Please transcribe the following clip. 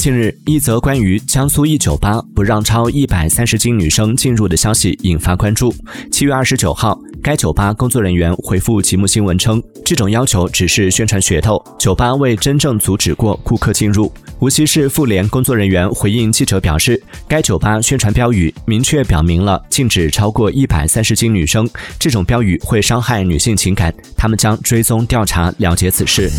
近日，一则关于江苏一酒吧不让超130斤女生进入的消息引发关注。7月29号，该酒吧工作人员回复节目新闻称，这种要求只是宣传噱头，酒吧未真正阻止过顾客进入。无锡市妇联工作人员回应记者表示，该酒吧宣传标语明确表明了禁止超过130斤女生，这种标语会伤害女性情感，他们将追踪调查了解此事。